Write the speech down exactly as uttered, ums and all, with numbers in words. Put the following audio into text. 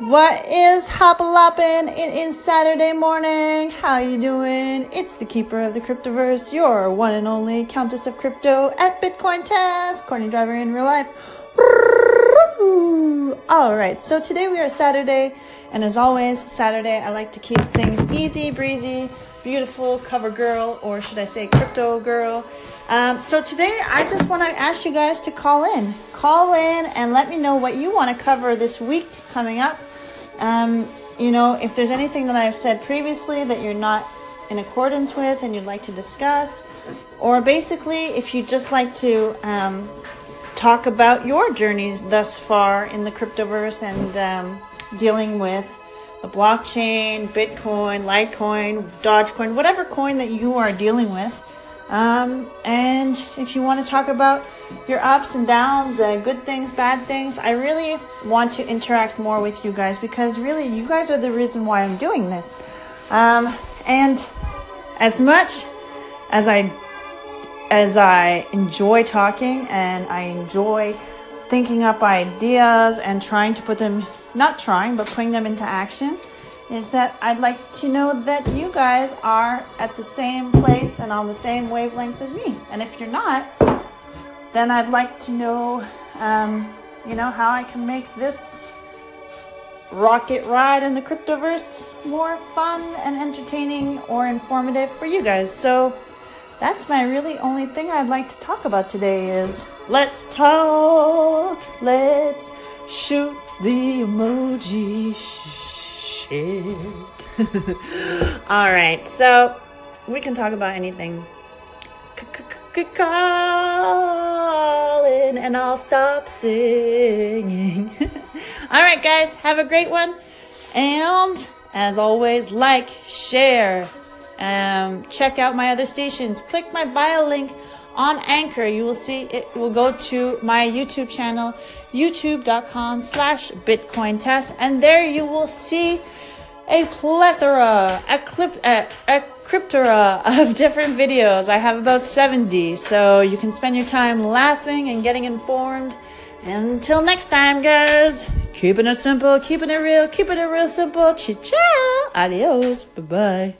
What is hop-a-loppin'? It is Saturday morning. How you doing? It's the keeper of the cryptoverse, your one and only Countess of Crypto at Bitcoin Test, corny driver in real life. All right, so today we are Saturday, and as always, Saturday I like to keep things easy, breezy, beautiful, cover girl, or should I say crypto girl. Um, so today I just want to ask you guys to call in. Call in and let me know what you want to cover this week coming up. Um, you know, if there's anything that I've said previously that you're not in accordance with and you'd like to discuss, or basically if you'd just like to um, talk about your journeys thus far in the cryptoverse and um, dealing with the blockchain, Bitcoin, Litecoin, Dogecoin, whatever coin that you are dealing with. Um, and if you want to talk about your ups and downs, uh, good things, bad things, I really want to interact more with you guys because really you guys are the reason why I'm doing this. Um, and as much as I, as I enjoy talking and I enjoy thinking up ideas and trying to put them, not trying, but putting them into action, is that I'd like to know that you guys are at the same place and on the same wavelength as me. And if you're not, then I'd like to know, um, you know, how I can make this rocket ride in the cryptoverse more fun and entertaining or informative for you guys. So that's my really only thing I'd like to talk about today is let's talk, let's shoot the emoji. All right, so we can talk about anything. Call in and I'll stop singing. All right, guys, have a great one. And as always, like, share, um, check out my other stations. Click my bio link on Anchor. You will see it will go to my YouTube channel, youtube.com slash Bitcoin Test. And there you will see a plethora, a clip, a, a cryptora of different videos. I have about seventy, so you can spend your time laughing and getting informed. Until next time, guys, keeping it simple, keeping it real, keeping it real simple. Ciao, adios, bye-bye.